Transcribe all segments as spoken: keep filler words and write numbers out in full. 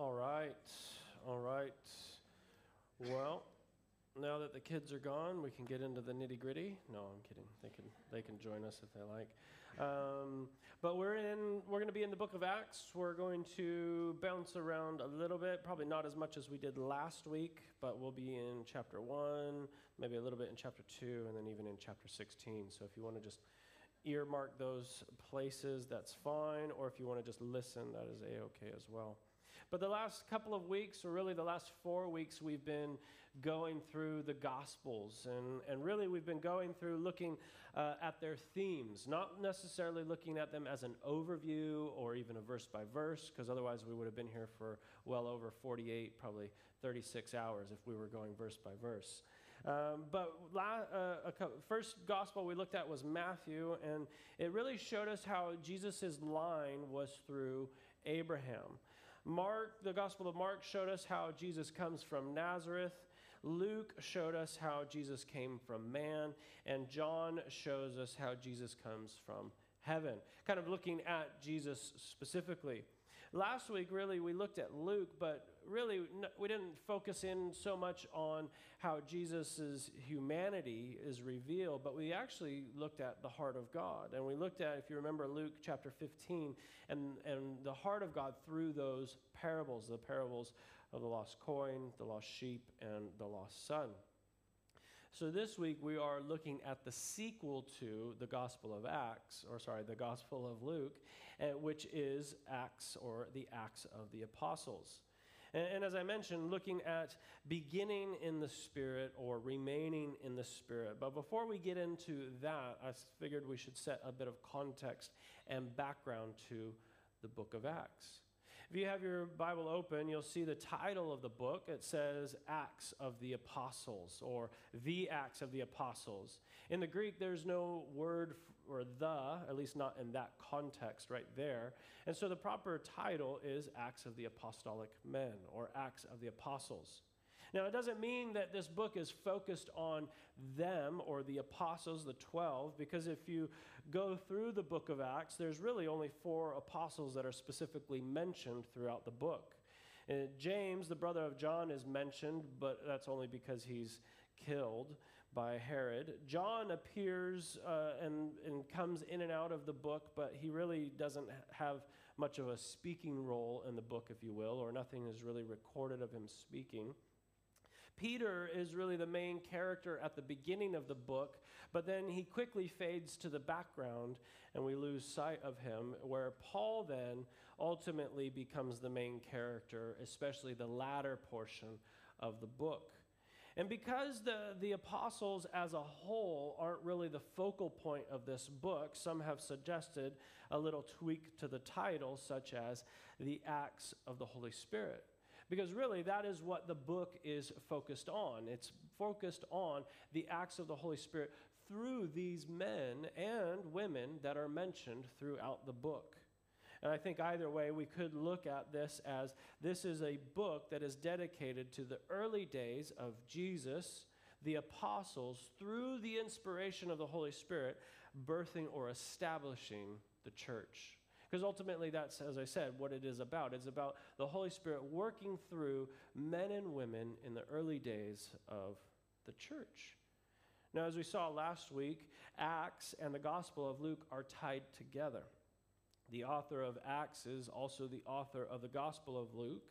All right, all right. Well, now that the kids are gone, we can get into the nitty-gritty. No, I'm kidding. They can they can join us if they like. Um, but we're in we're going to be in the book of Acts. We're going to bounce around a little bit, probably not as much as we did last week, but we'll be in chapter one, maybe a little bit in chapter two, and then even in chapter sixteen. So if you want to just earmark those places, that's fine. Or if you want to just listen, that is a-okay as well. But the last couple of weeks, or really the last four weeks, we've been going through the Gospels. And, and really, we've been going through looking uh, at their themes, not necessarily looking at them as an overview or even a verse by verse, because otherwise we would have been here for well over forty-eight, probably thirty-six hours if we were going verse by verse. Um, but la, uh, a, first gospel we looked at was Matthew, and it really showed us how Jesus' line was through Abraham. Mark, the Gospel of Mark, showed us how Jesus comes from Nazareth. Luke showed us how Jesus came from man, and John shows us how Jesus comes from heaven, kind of looking at Jesus specifically. Last week, really, we looked at Luke, but really we didn't focus in so much on how Jesus' humanity is revealed, but we actually looked at the heart of God. And we looked at, if you remember, Luke chapter fifteen, and, and the heart of God through those parables, the parables of the lost coin, the lost sheep, and the lost son. So this week we are looking at the sequel to the Gospel of Acts, or sorry, the Gospel of Luke, uh, which is Acts, or the Acts of the Apostles. And, and as I mentioned, looking at beginning in the Spirit or remaining in the Spirit. But before we get into that, I figured we should set a bit of context and background to the book of Acts. If you have your Bible open, you'll see the title of the book. It says Acts of the Apostles, or the Acts of the Apostles. In the Greek, there's no word for the, at least not in that context right there. And so the proper title is Acts of the Apostolic Men, or Acts of the Apostles. Now, it doesn't mean that this book is focused on them or the apostles, the twelve, because if you go through the book of Acts, there's really only four apostles that are specifically mentioned throughout the book. And James, the brother of John, is mentioned, but that's only because he's killed by Herod. John appears uh, and, and comes in and out of the book, but he really doesn't have much of a speaking role in the book, if you will, or nothing is really recorded of him speaking. Peter is really the main character at the beginning of the book, but then he quickly fades to the background and we lose sight of him, where Paul then ultimately becomes the main character, especially the latter portion of the book. And because the, the apostles as a whole aren't really the focal point of this book, some have suggested a little tweak to the title, such as the Acts of the Holy Spirit. Because really, that is what the book is focused on. It's focused on the acts of the Holy Spirit through these men and women that are mentioned throughout the book. And I think either way, we could look at this as this is a book that is dedicated to the early days of Jesus, the apostles, through the inspiration of the Holy Spirit, birthing or establishing the church. Because ultimately that's, as I said, what it is about. It's about the Holy Spirit working through men and women in the early days of the church. Now, as we saw last week, Acts and the Gospel of Luke are tied together. The author of Acts is also the author of the Gospel of Luke.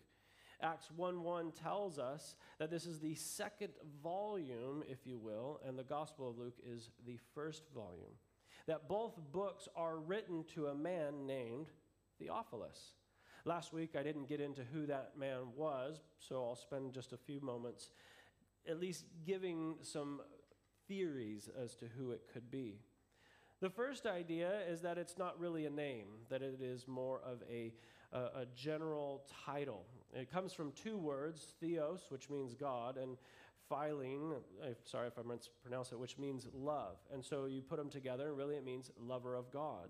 Acts one one tells us that this is the second volume, if you will, and the Gospel of Luke is the first volume. That both books are written to a man named Theophilus. Last week, I didn't get into who that man was, so I'll spend just a few moments at least giving some theories as to who it could be. The first idea is that it's not really a name, that it is more of a, a, a general title. It comes from two words, theos, which means God, and Philing, sorry if I mispronounce it, which means love. And so you put them together, and really it means lover of God.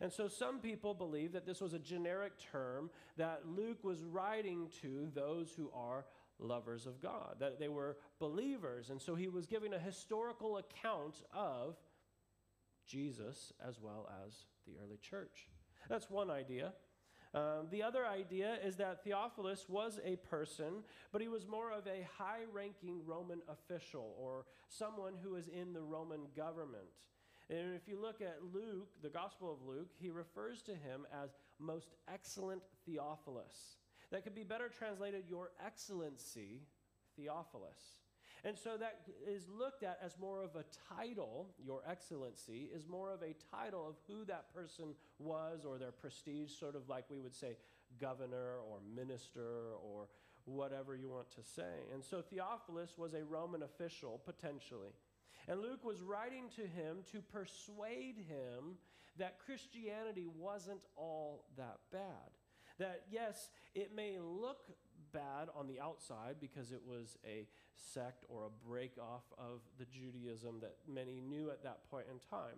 And so some people believe that this was a generic term that Luke was writing to those who are lovers of God, that they were believers. And so he was giving a historical account of Jesus as well as the early church. That's one idea. Um, the other idea is that Theophilus was a person, but he was more of a high-ranking Roman official or someone who was in the Roman government. And if you look at Luke, the Gospel of Luke, he refers to him as most excellent Theophilus. That could be better translated, Your Excellency, Theophilus. And so that is looked at as more of a title. Your Excellency is more of a title of who that person was or their prestige, sort of like we would say governor or minister or whatever you want to say. And so Theophilus was a Roman official, potentially. And Luke was writing to him to persuade him that Christianity wasn't all that bad. That, yes, it may look bad on the outside because it was a sect or a break off of the Judaism that many knew at that point in time.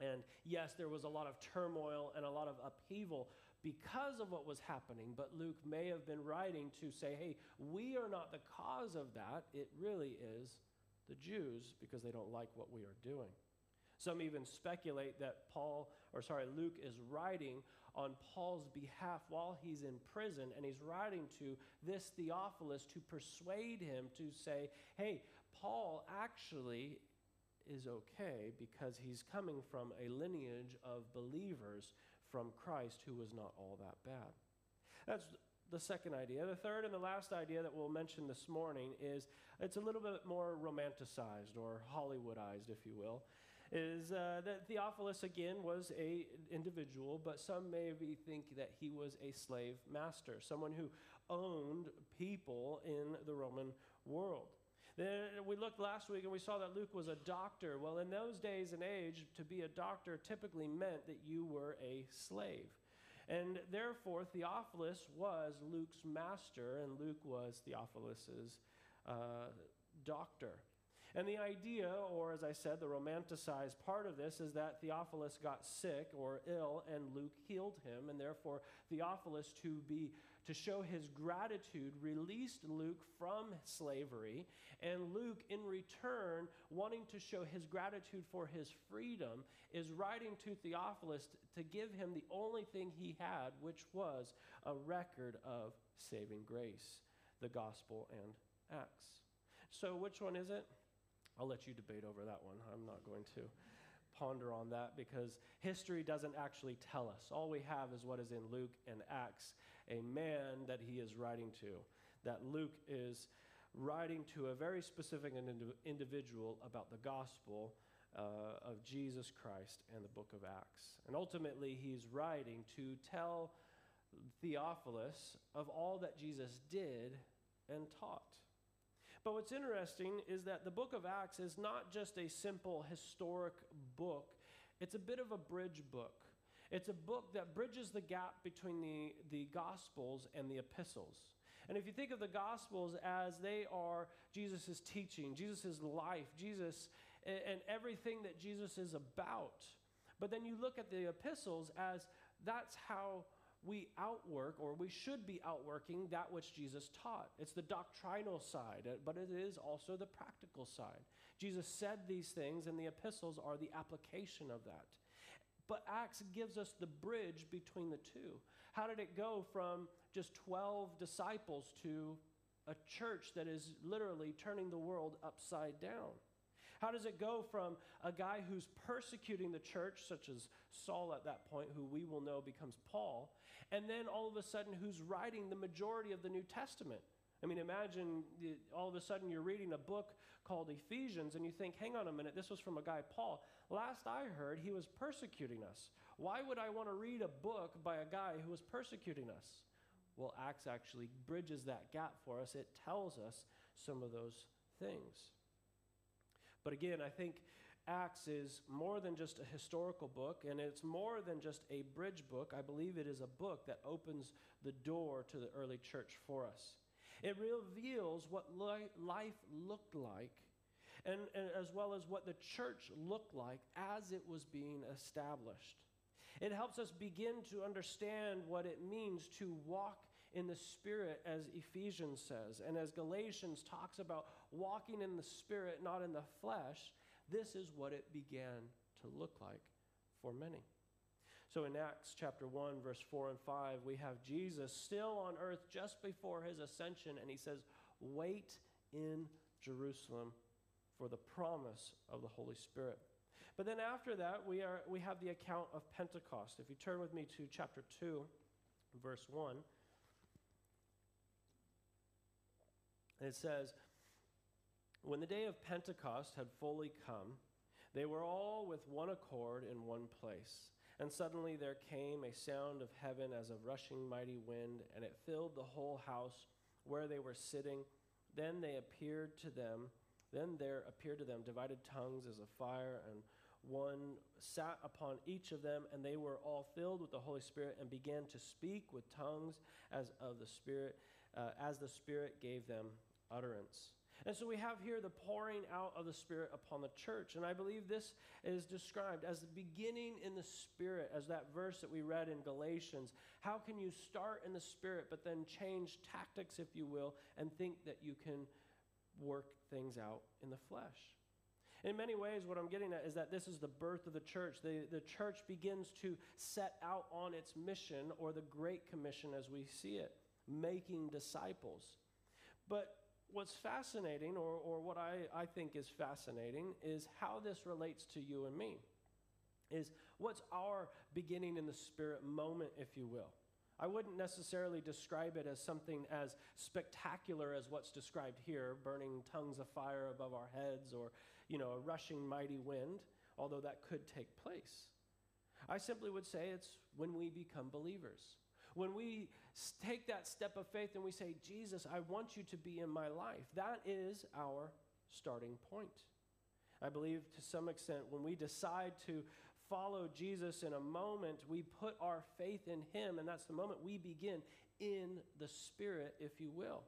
And yes, there was a lot of turmoil and a lot of upheaval because of what was happening, but Luke may have been writing to say, hey, we are not the cause of that. It really is the Jews because they don't like what we are doing. Some even speculate that Paul, or sorry, Luke is writing on Paul's behalf while he's in prison, and he's writing to this Theophilus to persuade him to say, hey, Paul actually is okay because he's coming from a lineage of believers from Christ who was not all that bad. That's the second idea. The third and the last idea that we'll mention this morning is it's a little bit more romanticized or Hollywoodized, if you will. Is uh, that Theophilus, again, was a individual, but some maybe think that he was a slave master, someone who owned people in the Roman world. Then we looked last week and we saw that Luke was a doctor. Well, in those days and age, to be a doctor typically meant that you were a slave. And therefore, Theophilus was Luke's master, and Luke was Theophilus's uh, doctor. And the idea, or as I said, the romanticized part of this is that Theophilus got sick or ill and Luke healed him, and therefore Theophilus, to be to show his gratitude, released Luke from slavery, and Luke, in return, wanting to show his gratitude for his freedom, is writing to Theophilus to give him the only thing he had, which was a record of saving grace, the gospel and Acts. So which one is it? I'll let you debate over that one. I'm not going to ponder on that because history doesn't actually tell us. All we have is what is in Luke and Acts, a man that he is writing to, that Luke is writing to a very specific ind- individual about the gospel uh, of Jesus Christ and the book of Acts. And ultimately, he's writing to tell Theophilus of all that Jesus did and taught. But what's interesting is that the book of Acts is not just a simple historic book. It's a bit of a bridge book. It's a book that bridges the gap between the, the Gospels and the epistles. And if you think of the Gospels as they are Jesus' teaching, Jesus' life, Jesus and, and everything that Jesus is about. But then you look at the epistles as that's how we outwork, or we should be outworking, that which Jesus taught. It's the doctrinal side, but it is also the practical side. Jesus said these things, and the epistles are the application of that. But Acts gives us the bridge between the two. How did it go from just twelve disciples to a church that is literally turning the world upside down? How does it go from a guy who's persecuting the church, such as Saul at that point, who we will know becomes Paul, and then all of a sudden who's writing the majority of the New Testament? I mean, imagine the, all of a sudden you're reading a book called Ephesians, and you think, hang on a minute, this was from a guy, Paul. Last I heard, he was persecuting us. Why would I want to read a book by a guy who was persecuting us? Well, Acts actually bridges that gap for us. It tells us some of those things. But again, I think Acts is more than just a historical book, and it's more than just a bridge book. I believe it is a book that opens the door to the early church for us. It reveals what li- life looked like, and, and as well as what the church looked like as it was being established. It helps us begin to understand what it means to walk in the Spirit, as Ephesians says, and as Galatians talks about walking in the Spirit, not in the flesh. This is what it began to look like for many. So in Acts chapter one, verse four and five, we have Jesus still on earth just before his ascension, and he says, wait in Jerusalem for the promise of the Holy Spirit. But then after that, we are we have the account of Pentecost. If you turn with me to chapter two, verse one, it says, when the day of Pentecost had fully come, they were all with one accord in one place. And suddenly there came a sound of heaven as of rushing mighty wind, and it filled the whole house where they were sitting. Then they appeared to them, then there appeared to them divided tongues as of fire, and one sat upon each of them, and they were all filled with the Holy Spirit and began to speak with tongues as of the Spirit, uh, as the Spirit gave them utterance. And so we have here the pouring out of the Spirit upon the church. And I believe this is described as the beginning in the Spirit, as that verse that we read in Galatians. How can you start in the Spirit, but then change tactics, if you will, and think that you can work things out in the flesh? In many ways, what I'm getting at is that this is the birth of the church. The, the church begins to set out on its mission, or the Great Commission as we see it, making disciples. But what's fascinating, or, or what I, I think is fascinating, is how this relates to you and me, is what's our beginning in the Spirit moment, if you will. I wouldn't necessarily describe it as something as spectacular as what's described here, burning tongues of fire above our heads, or, you know, a rushing mighty wind, although that could take place. I simply would say it's when we become believers. When we take that step of faith and we say, Jesus, I want you to be in my life, that is our starting point. I believe to some extent when we decide to follow Jesus in a moment, we put our faith in him, and that's the moment we begin in the Spirit, if you will.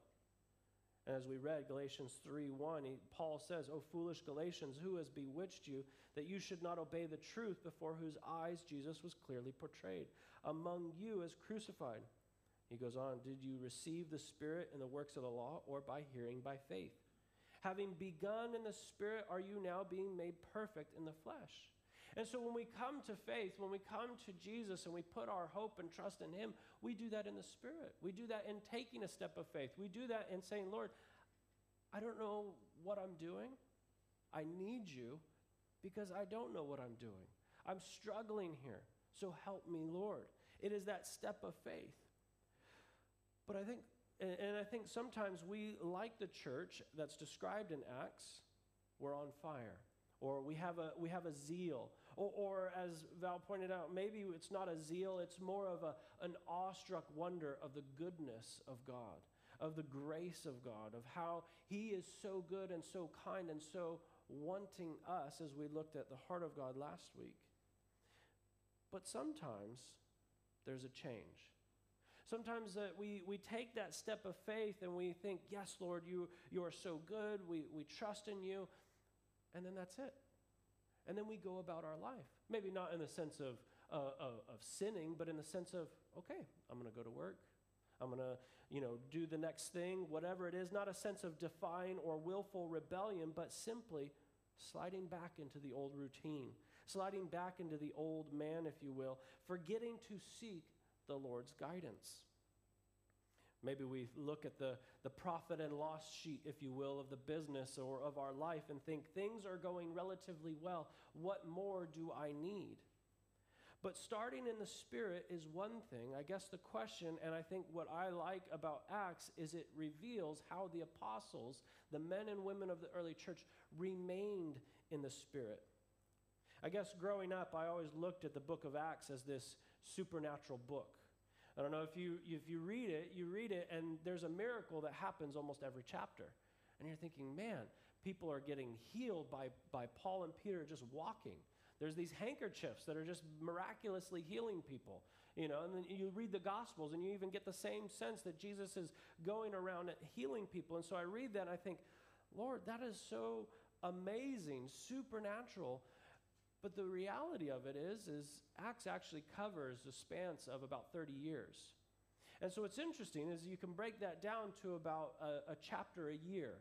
And as we read Galatians three one, he, Paul says, O foolish Galatians, who has bewitched you that you should not obey the truth before whose eyes Jesus was clearly portrayed? Among you as crucified. He goes on, did you receive the Spirit in the works of the law, or by hearing by faith? Having begun in the Spirit, are you now being made perfect in the flesh? And so when we come to faith, when we come to Jesus and we put our hope and trust in him, we do that in the Spirit. We do that in taking a step of faith. We do that in saying, Lord, I don't know what I'm doing. I need you because I don't know what I'm doing. I'm struggling here, so help me, Lord. It is that step of faith. But I think, and I think sometimes we, like the church that's described in Acts, we're on fire. Or we have a we have a zeal, or, or as Val pointed out, maybe it's not a zeal; it's more of a an awestruck wonder of the goodness of God, of the grace of God, of how He is so good and so kind and so wanting us, as we looked at the heart of God last week. But sometimes there's a change. Sometimes that we, we take that step of faith and we think, "Yes, Lord, you you are so good. We we trust in you." And then that's it. And then we go about our life. Maybe not in the sense of, uh, of, of sinning, but in the sense of, okay, I'm going to go to work. I'm going to, you know, do the next thing, whatever it is. Not a sense of defying or willful rebellion, but simply sliding back into the old routine, sliding back into the old man, if you will, forgetting to seek the Lord's guidance. Maybe we look at the, the profit and loss sheet, if you will, of the business or of our life and think things are going relatively well. What more do I need? But starting in the Spirit is one thing. I guess the question, and I think what I like about Acts, is it reveals how the apostles, the men and women of the early church, remained in the Spirit. I guess growing up, I always looked at the book of Acts as this supernatural book. I don't know if you, if you read it, you read it, and there's a miracle that happens almost every chapter. And you're thinking, man, people are getting healed by, by Paul and Peter just walking. There's these handkerchiefs that are just miraculously healing people. You know, and then you read the Gospels, and you even get the same sense that Jesus is going around healing people. And so I read that, and I think, Lord, that is so amazing, supernatural. But the reality of it is, is Acts actually covers the span of about thirty years. And so what's interesting is you can break that down to about a, a chapter a year,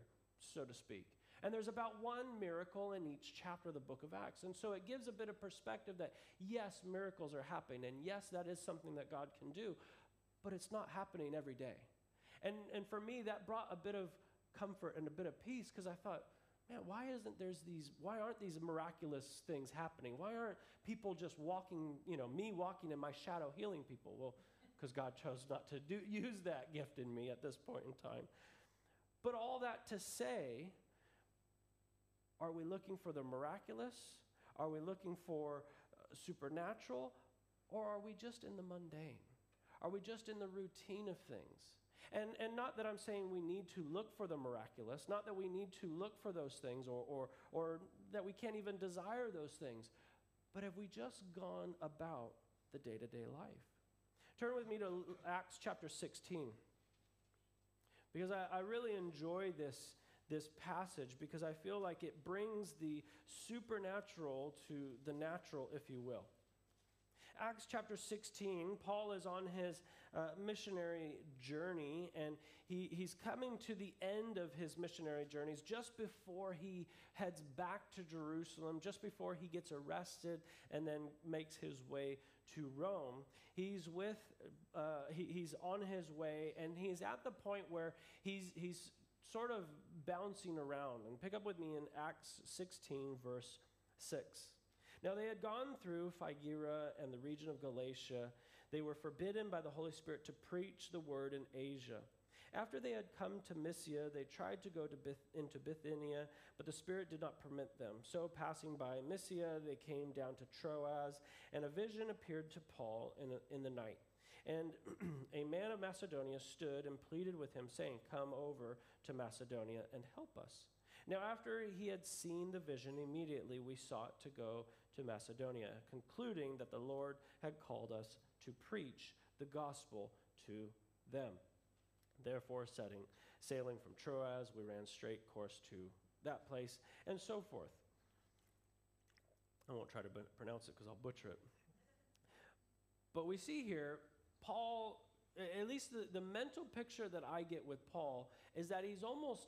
so to speak. And there's about one miracle in each chapter of the book of Acts. And so it gives a bit of perspective that, yes, miracles are happening, and yes, that is something that God can do, but it's not happening every day. And, and for me, that brought a bit of comfort and a bit of peace, because I thought, man, why isn't there's these, why aren't these miraculous things happening? Why aren't people just walking, you know, me walking in my shadow healing people? Well, because God chose not to do, use that gift in me at this point in time. But all that to say, are we looking for the miraculous? Are we looking for uh, supernatural? Or are we just in the mundane? Are we just in the routine of things? And, and not that I'm saying we need to look for the miraculous, not that we need to look for those things or, or, or that we can't even desire those things, but have we just gone about the day-to-day life? Turn with me to Acts chapter sixteen, because I, I really enjoy this, this passage, because I feel like it brings the supernatural to the natural, if you will. Acts chapter sixteen, Paul is on his uh, missionary journey, and he, he's coming to the end of his missionary journeys just before he heads back to Jerusalem, just before he gets arrested and then makes his way to Rome. He's with, uh, he, he's on his way, and he's at the point where he's, he's sort of bouncing around. And pick up with me in Acts sixteen, verse six. Now they had gone through Phrygia and the region of Galatia. They were forbidden by the Holy Spirit to preach the word in Asia. After they had come to Mysia, they tried to go to Bith- into Bithynia, but the Spirit did not permit them. So passing by Mysia, they came down to Troas, and a vision appeared to Paul in, a, in the night. And a man of Macedonia stood and pleaded with him, saying, "Come over to Macedonia and help us." Now, after he had seen the vision, immediately we sought to go to Macedonia, concluding that the Lord had called us to preach the gospel to them. Therefore, setting, sailing from Troas, we ran straight course to that place, and so forth. I won't try to b- pronounce it because I'll butcher it. But we see here, Paul, at least the, the mental picture that I get with Paul is that he's almost...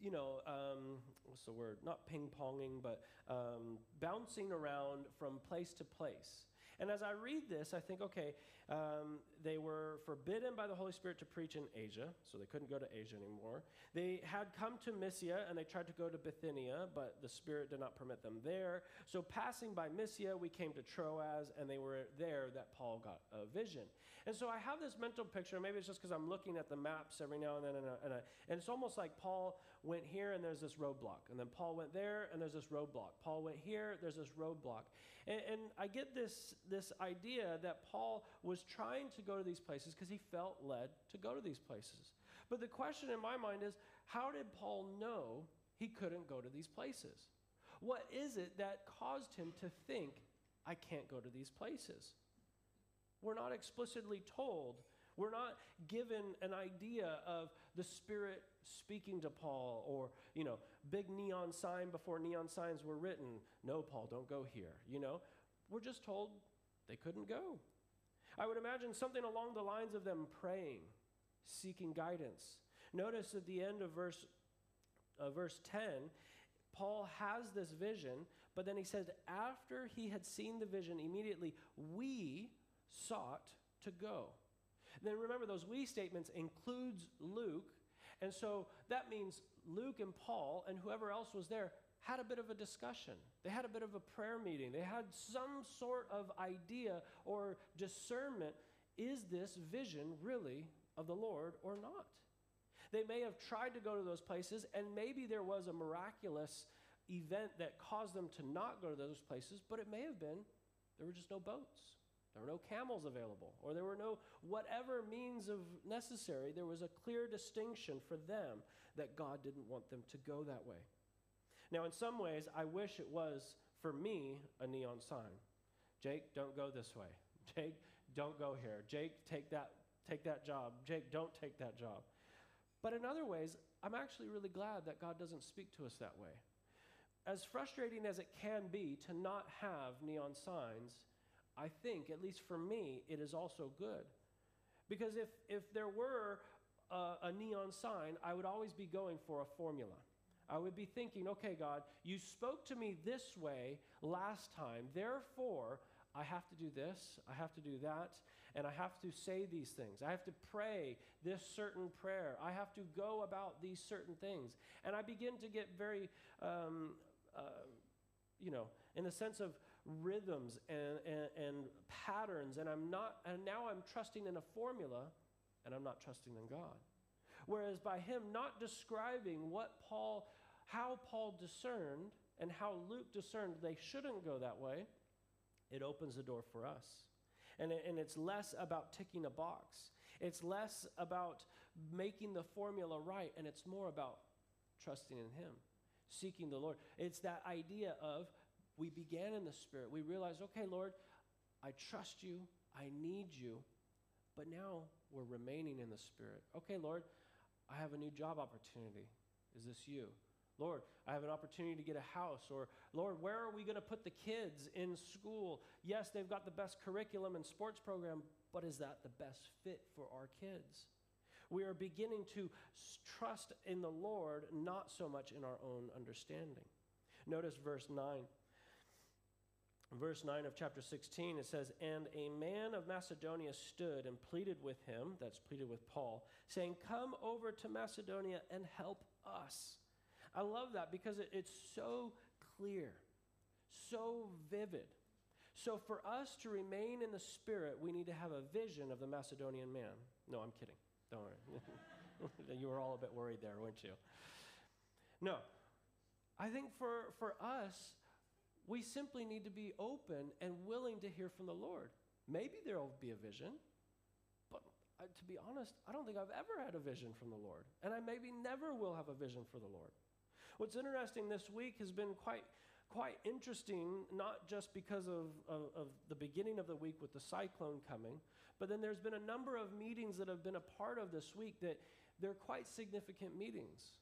you know, um, what's the word? Not ping-ponging, but um, bouncing around from place to place. And as I read this, I think, okay, um, they were forbidden by the Holy Spirit to preach in Asia, so they couldn't go to Asia anymore. They had come to Mysia, and they tried to go to Bithynia, but the Spirit did not permit them there. So passing by Mysia, we came to Troas, and they were there that Paul got a vision. And so I have this mental picture. Maybe it's just because I'm looking at the maps every now and then, and, I, and, I, and it's almost like Paul went here, and there's this roadblock. And then Paul went there, and there's this roadblock. Paul went here, there's this roadblock. And, and I get this... this idea that Paul was trying to go to these places because he felt led to go to these places. But the question in my mind is, how did Paul know he couldn't go to these places? What is it that caused him to think, I can't go to these places? We're not explicitly told. We're not given an idea of the Spirit speaking to Paul, or, you know, big neon sign before neon signs were written. No, Paul, don't go here, you know? We're just told they couldn't go. I would imagine something along the lines of them praying, seeking guidance. Notice at the end of verse, uh, verse ten, Paul has this vision, but then he says, after he had seen the vision, immediately we sought to go. And then remember, those we statements includes Luke, and so that means Luke and Paul and whoever else was there had a bit of a discussion. They had a bit of a prayer meeting. They had some sort of idea or discernment. Is this vision really of the Lord or not? They may have tried to go to those places, and maybe there was a miraculous event that caused them to not go to those places, but it may have been there were just no boats. There were no camels available, or there were no whatever means of necessary. There was a clear distinction for them that God didn't want them to go that way. Now, in some ways, I wish it was, for me, a neon sign. Jake, don't go this way. Jake, don't go here. Jake, take that, take that job. Jake, don't take that job. But in other ways, I'm actually really glad that God doesn't speak to us that way. As frustrating as it can be to not have neon signs, I think, at least for me, it is also good. Because if, if there were a, a neon sign, I would always be going for a formula. I would be thinking, okay, God, you spoke to me this way last time, therefore I have to do this, I have to do that, and I have to say these things. I have to pray this certain prayer. I have to go about these certain things. And I begin to get very, um, uh, you know, in the sense of rhythms and, and, and patterns, and I'm not, and now I'm trusting in a formula, and I'm not trusting in God. Whereas by him not describing what Paul, how Paul discerned and how Luke discerned they shouldn't go that way, it opens the door for us. And, and it's less about ticking a box. It's less about making the formula right, and it's more about trusting in him, seeking the Lord. It's that idea of we began in the Spirit. We realized, okay, Lord, I trust you. I need you. But now we're remaining in the Spirit. Okay, Lord, I have a new job opportunity. Is this you? Lord, I have an opportunity to get a house. Or, Lord, where are we going to put the kids in school? Yes, they've got the best curriculum and sports program, but is that the best fit for our kids? We are beginning to trust in the Lord, not so much in our own understanding. Notice verse nine. Verse nine of chapter sixteen, it says, "And a man of Macedonia stood and pleaded with him," that's pleaded with Paul, "saying, 'Come over to Macedonia and help us.'" I love that because it, it's so clear, so vivid. So for us to remain in the Spirit, we need to have a vision of the Macedonian man. No, I'm kidding. Don't worry. You were all a bit worried there, weren't you? No. I think for, for us, we simply need to be open and willing to hear from the Lord. Maybe there will be a vision, but I, to be honest, I don't think I've ever had a vision from the Lord, and I maybe never will have a vision for the Lord. What's interesting this week has been quite, quite interesting, not just because of, of, of the beginning of the week with the cyclone coming, but then there's been a number of meetings that have been a part of this week that they're quite significant meetings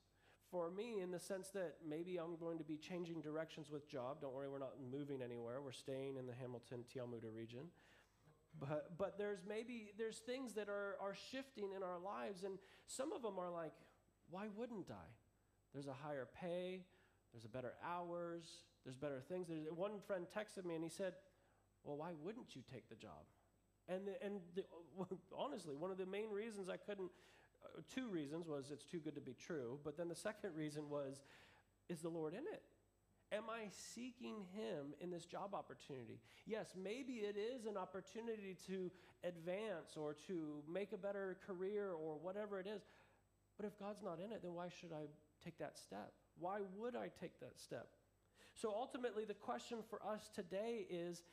for me, in the sense that maybe I'm going to be changing directions with job. Don't worry, we're not moving anywhere. We're staying in the Hamilton Tiamuda region. But, but there's maybe, there's things that are, are shifting in our lives, and some of them are like, why wouldn't I? There's a higher pay, there's a better hours, there's better things. There's, one friend texted me and he said, well, why wouldn't you take the job? And, the, and the, honestly, one of the main reasons I couldn't, uh, two reasons was it's too good to be true, but then the second reason was, is the Lord in it? Am I seeking him in this job opportunity? Yes, maybe it is an opportunity to advance or to make a better career or whatever it is. But if God's not in it, then why should I take that step? Why would I take that step? So ultimately, the question for us today is,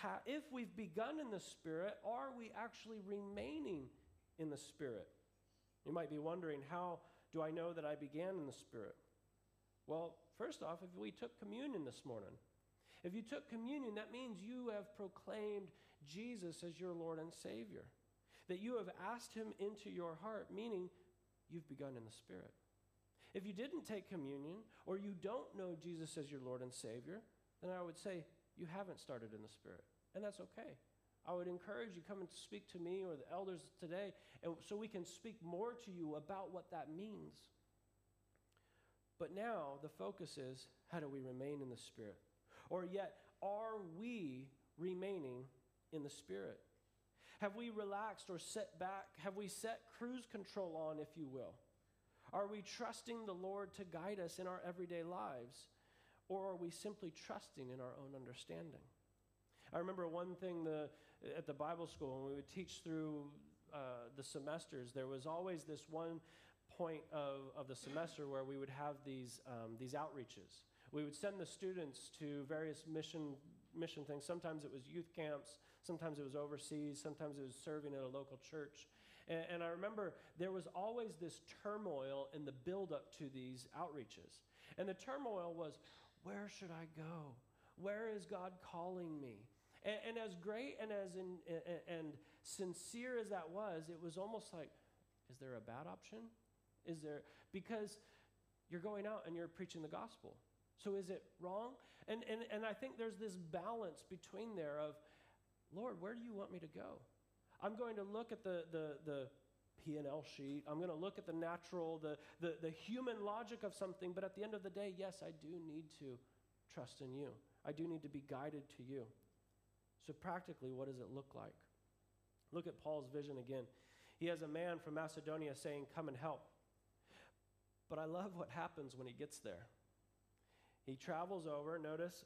how, if we've begun in the Spirit, are we actually remaining in the Spirit? You might be wondering, how do I know that I began in the Spirit? Well, first off, if we took communion this morning, if you took communion, that means you have proclaimed Jesus as your Lord and Savior, that you have asked him into your heart, meaning you've begun in the Spirit. If you didn't take communion or you don't know Jesus as your Lord and Savior, then I would say you haven't started in the Spirit, and that's okay. I would encourage you, come and speak to me or the elders today, and so we can speak more to you about what that means. But now the focus is, how do we remain in the Spirit? Or yet, are we remaining in the Spirit? Have we relaxed or set back? Have we set cruise control on, if you will? Are we trusting the Lord to guide us in our everyday lives? Or are we simply trusting in our own understanding? I remember one thing the, at the Bible school, when we would teach through uh, the semesters, there was always this one point of, of the semester where we would have these, um, these outreaches. We would send the students to various mission, mission things. Sometimes it was youth camps, sometimes it was overseas, sometimes it was serving at a local church. And, and I remember there was always this turmoil in the buildup to these outreaches. And the turmoil was, where should I go? Where is God calling me? And, and as great and as in, and sincere as that was, it was almost like, is there a bad option? Is there, because you're going out and you're preaching the gospel. So is it wrong? And, and, and I think there's this balance between there of, Lord, where do you want me to go? I'm going to look at the, the, the P and L sheet. I'm going to look at the natural, the, the, the human logic of something. But at the end of the day, yes, I do need to trust in you. I do need to be guided to you. So practically, what does it look like? Look at Paul's vision again. He has a man from Macedonia saying, come and help. But I love what happens when he gets there. He travels over, notice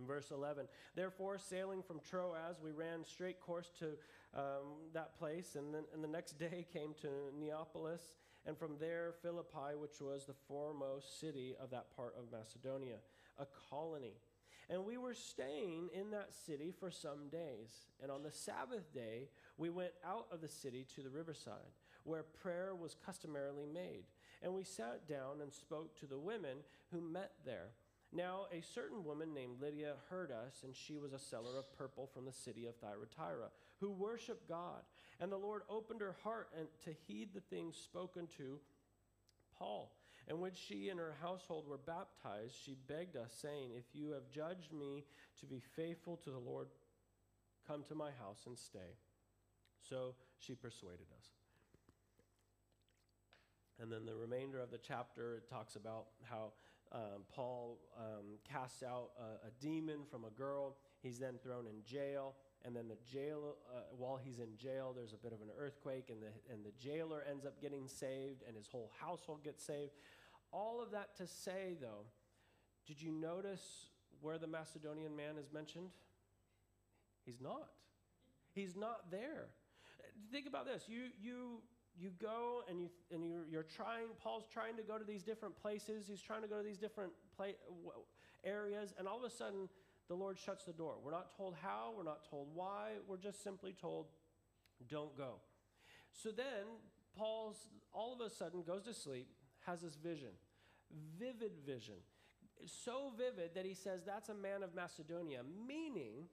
in verse eleven, therefore, sailing from Troas, we ran straight course to um, that place, and then and the next day came to Neapolis, and from there Philippi, which was the foremost city of that part of Macedonia, a colony. And we were staying in that city for some days. And on the Sabbath day, we went out of the city to the riverside, where prayer was customarily made. And we sat down and spoke to the women who met there. Now a certain woman named Lydia heard us, and she was a seller of purple from the city of Thyatira, who worshiped God. And the Lord opened her heart and to heed the things spoken to Paul. And when she and her household were baptized, she begged us, saying, if you have judged me to be faithful to the Lord, come to my house and stay. So she persuaded us. And then the remainder of the chapter, it talks about how um, Paul um, casts out a, a demon from a girl. He's then thrown in jail. And then the jail, uh, while he's in jail, there's a bit of an earthquake, and the, and the jailer ends up getting saved, and his whole household gets saved. All of that to say, though, did you notice where the Macedonian man is mentioned? He's not. He's not there. Think about this. You, you, you go, and, you, and you're, you're trying, Paul's trying to go to these different places. He's trying to go to these different pla areas, and all of a sudden, the Lord shuts the door. We're not told how. We're not told why. We're just simply told, don't go. So then Paul all of a sudden goes to sleep, has this vision, vivid vision, so vivid that he says, that's a man of Macedonia, meaning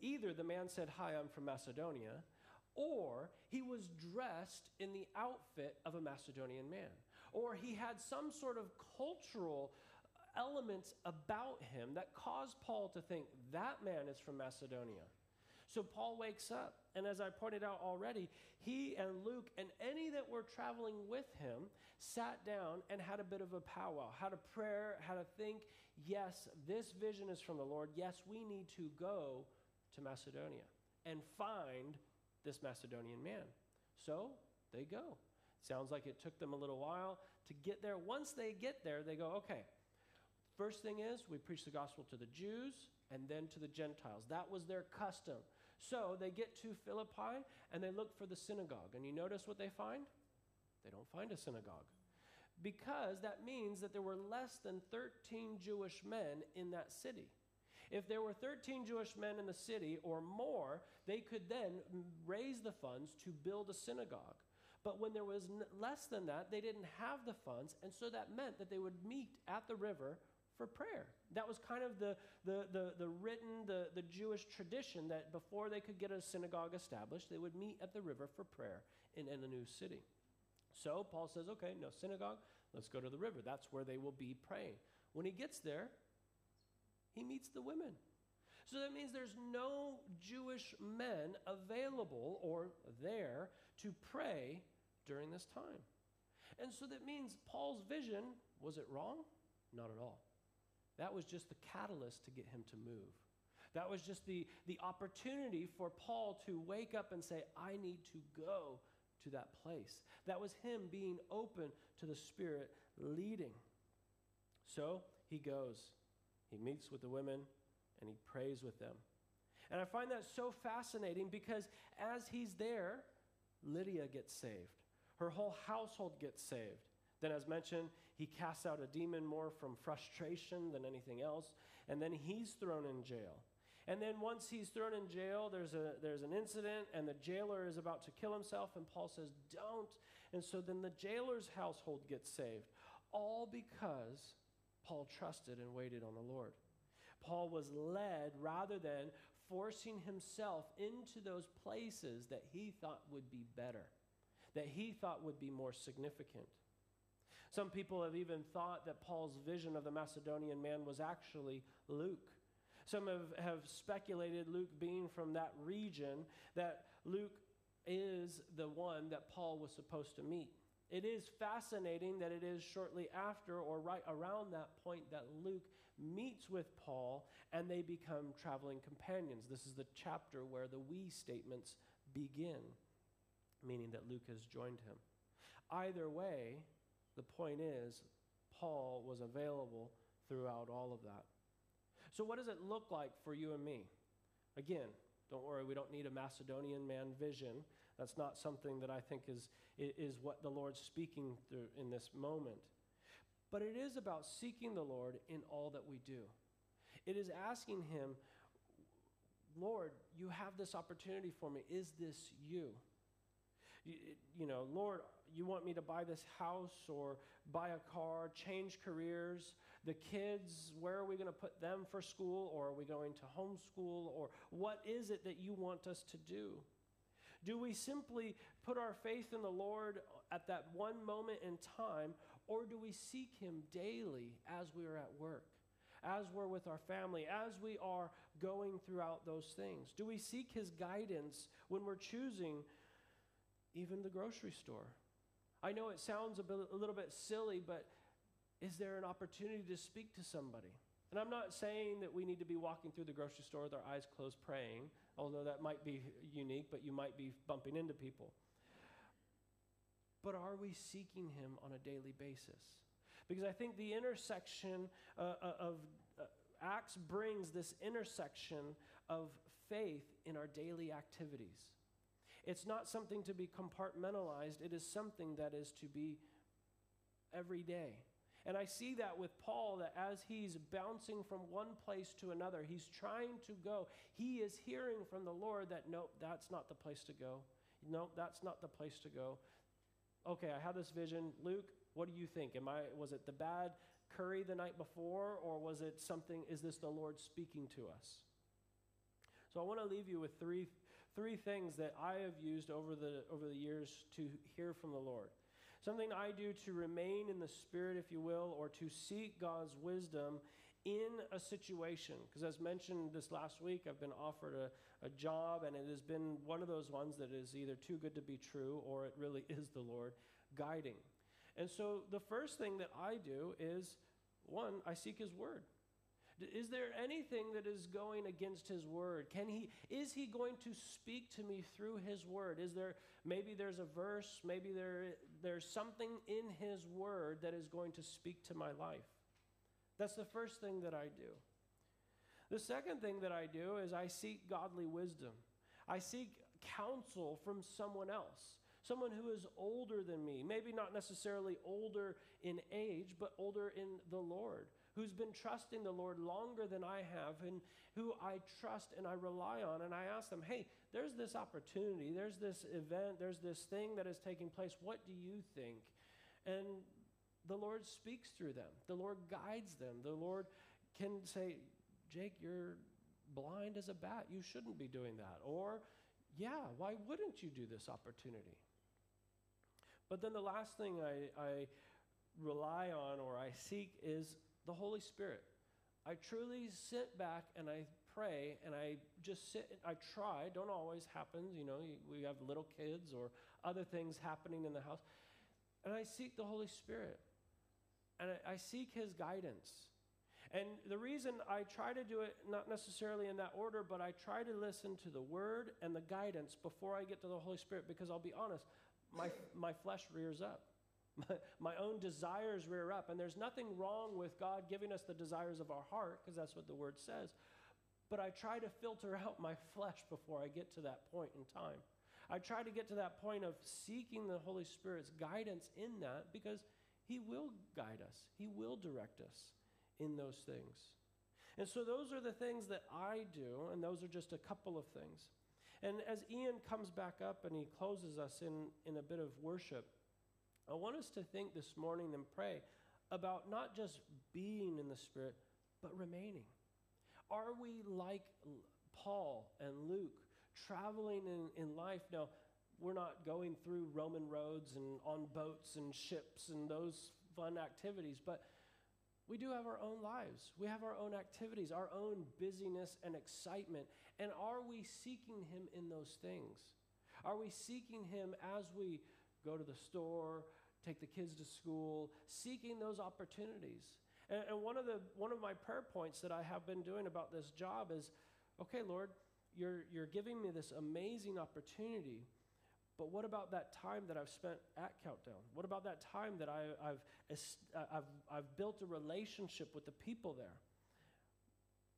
either the man said, hi, I'm from Macedonia, or he was dressed in the outfit of a Macedonian man, or he had some sort of cultural elements about him that caused Paul to think that man is from Macedonia. So Paul wakes up, and as I pointed out already, he and Luke and any that were traveling with him sat down and had a bit of a powwow, had a prayer, had a think, yes, this vision is from the Lord. Yes, we need to go to Macedonia and find this Macedonian man. So they go. Sounds like it took them a little while to get there. Once they get there, they go, okay, first thing is, we preach the gospel to the Jews and then to the Gentiles. That was their custom. So they get to Philippi, and they look for the synagogue. And you notice what they find? They don't find a synagogue, because that means that there were less than thirteen Jewish men in that city. If there were thirteen Jewish men in the city or more, they could then raise the funds to build a synagogue. But when there was less than that, they didn't have the funds, and so that meant that they would meet at the river for prayer. That was kind of the, the, the, the written, the, the Jewish tradition that before they could get a synagogue established, they would meet at the river for prayer in, in a new city. So Paul says, okay, no synagogue, let's go to the river. That's where they will be praying. When he gets there, he meets the women. So that means there's no Jewish men available or there to pray during this time. And so that means Paul's vision, was it wrong? Not at all. That was just the catalyst to get him to move. That was just the, the opportunity for Paul to wake up and say, I need to go to that place. That was him being open to the Spirit leading. So he goes. He meets with the women, and he prays with them. And I find that so fascinating, because as he's there, Lydia gets saved. Her whole household gets saved. Then, as mentioned, he casts out a demon more from frustration than anything else, and then he's thrown in jail. And then once he's thrown in jail, there's, a, there's an incident, and the jailer is about to kill himself, and Paul says, don't. And so then the jailer's household gets saved, all because Paul trusted and waited on the Lord. Paul was led rather than forcing himself into those places that he thought would be better, that he thought would be more significant. Some people have even thought that Paul's vision of the Macedonian man was actually Luke. Some have, have speculated, Luke being from that region, that Luke is the one that Paul was supposed to meet. It is fascinating that it is shortly after or right around that point that Luke meets with Paul and they become traveling companions. This is the chapter where the we statements begin, meaning that Luke has joined him. Either way, the point is Paul was available throughout all of that. So what does it look like for you and me? Again, don't worry, we don't need a Macedonian man vision. That's not something that I think is, is what the Lord's speaking through in this moment. But it is about seeking the Lord in all that we do. It is asking him, Lord, you have this opportunity for me. Is this you? You, you know, Lord, you want me to buy this house or buy a car, change careers, the kids, where are we going to put them for school, or are we going to homeschool, or what is it that you want us to do? Do we simply put our faith in the Lord at that one moment in time, or do we seek him daily as we are at work, as we're with our family, as we are going throughout those things? Do we seek his guidance when we're choosing even the grocery store? I know it sounds a, bit, a little bit silly, but is there an opportunity to speak to somebody? And I'm not saying that we need to be walking through the grocery store with our eyes closed praying, although that might be unique, but you might be bumping into people. But are we seeking him on a daily basis? Because I think the intersection uh, of uh, Acts brings this intersection of faith in our daily activities. It's not something to be compartmentalized. It is something that is to be every day. And I see that with Paul, that as he's bouncing from one place to another, he's trying to go. He is hearing from the Lord that, nope, that's not the place to go. Nope, that's not the place to go. Okay, I have this vision. Luke, what do you think? Am I, was it the bad curry the night before, or was it something, is this the Lord speaking to us? So I want to leave you with three, three things that I have used over the, over the years to hear from the Lord. Something I do to remain in the Spirit, if you will, or to seek God's wisdom in a situation. Because as mentioned this last week, I've been offered a, a job, and it has been one of those ones that is either too good to be true or it really is the Lord guiding. And so the first thing that I do is, one, I seek his word. Is there anything that is going against his word? Can he, is he going to speak to me through his word? Is there, maybe there's a verse, maybe there, there's something in his word that is going to speak to my life. That's the first thing that I do. The second thing that I do is I seek godly wisdom. I seek counsel from someone else, someone who is older than me, maybe not necessarily older in age, but older in the Lord, who's been trusting the Lord longer than I have, and who I trust and I rely on, and I ask them, hey, there's this opportunity, there's this event, there's this thing that is taking place, what do you think? And the Lord speaks through them. The Lord guides them. The Lord can say, Jake, you're blind as a bat. You shouldn't be doing that. Or, yeah, why wouldn't you do this opportunity? But then the last thing I, I rely on or I seek is the Holy Spirit. I truly sit back and I pray and I just sit, I try, don't always happen, you know, we have little kids or other things happening in the house. And I seek the Holy Spirit. And I, I seek his guidance. And the reason I try to do it, not necessarily in that order, but I try to listen to the word and the guidance before I get to the Holy Spirit, because I'll be honest, my, my flesh rears up. My, my own desires rear up, and there's nothing wrong with God giving us the desires of our heart, because that's what the word says, but I try to filter out my flesh before I get to that point in time. I try to get to that point of seeking the Holy Spirit's guidance in that, because he will guide us. He will direct us in those things. And so those are the things that I do, and those are just a couple of things. And as Ian comes back up and he closes us in, in a bit of worship, I want us to think this morning and pray about not just being in the Spirit, but remaining. Are we like Paul and Luke, traveling in, in life? Now, we're not going through Roman roads and on boats and ships and those fun activities, but we do have our own lives. We have our own activities, our own busyness and excitement. And are we seeking him in those things? Are we seeking him as we go to the store, take the kids to school, seeking those opportunities? And, and one of the one of my prayer points that I have been doing about this job is, okay, Lord, you're you're giving me this amazing opportunity, but what about that time that I've spent at Countdown? What about that time that I, I've I've I've built a relationship with the people there?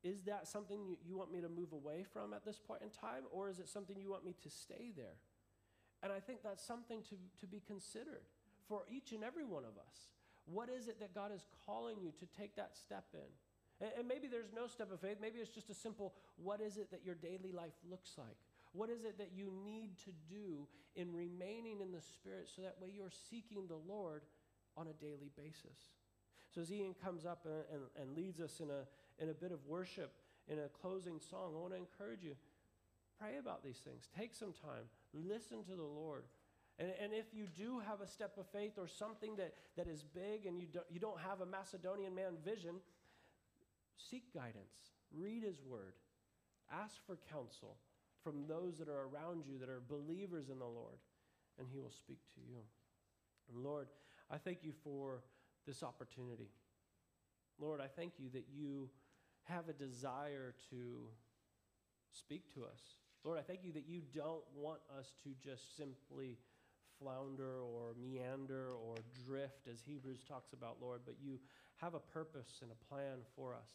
Is that something you, you want me to move away from at this point in time, or is it something you want me to stay there? And I think that's something to, to be considered for each and every one of us. What is it that God is calling you to take that step in? And, and maybe there's no step of faith. Maybe it's just a simple, what is it that your daily life looks like? What is it that you need to do in remaining in the Spirit so that way you're seeking the Lord on a daily basis? So as Ian comes up and, and, and leads us in a, in a bit of worship, in a closing song, I want to encourage you, pray about these things. Take some time. Listen to the Lord. And, and if you do have a step of faith or something that, that is big and you don't, you don't have a Macedonian man vision, seek guidance. Read his word. Ask for counsel from those that are around you that are believers in the Lord, and he will speak to you. And Lord, I thank you for this opportunity. Lord, I thank you that you have a desire to speak to us. Lord, I thank you that you don't want us to just simply flounder or meander or drift, as Hebrews talks about, Lord, but you have a purpose and a plan for us.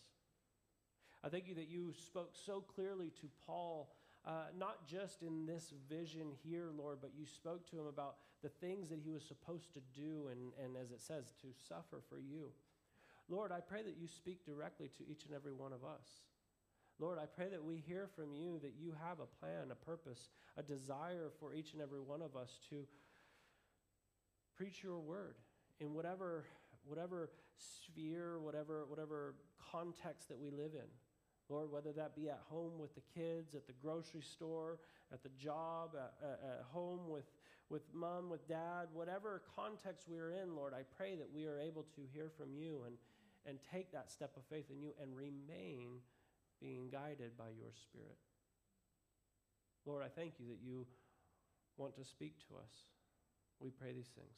I thank you that you spoke so clearly to Paul, uh, not just in this vision here, Lord, but you spoke to him about the things that he was supposed to do and, and as it says, to suffer for you. Lord, I pray that you speak directly to each and every one of us. Lord, I pray that we hear from you, that you have a plan, a purpose, a desire for each and every one of us to preach your word in whatever, whatever sphere, whatever, whatever context that we live in. Lord, whether that be at home with the kids, at the grocery store, at the job, at, at home with, with mom, with dad, whatever context we are in, Lord, I pray that we are able to hear from you and, and take that step of faith in you and remain being guided by your Spirit. Lord, I thank you that you want to speak to us. We pray these things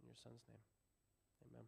in your Son's name. Amen.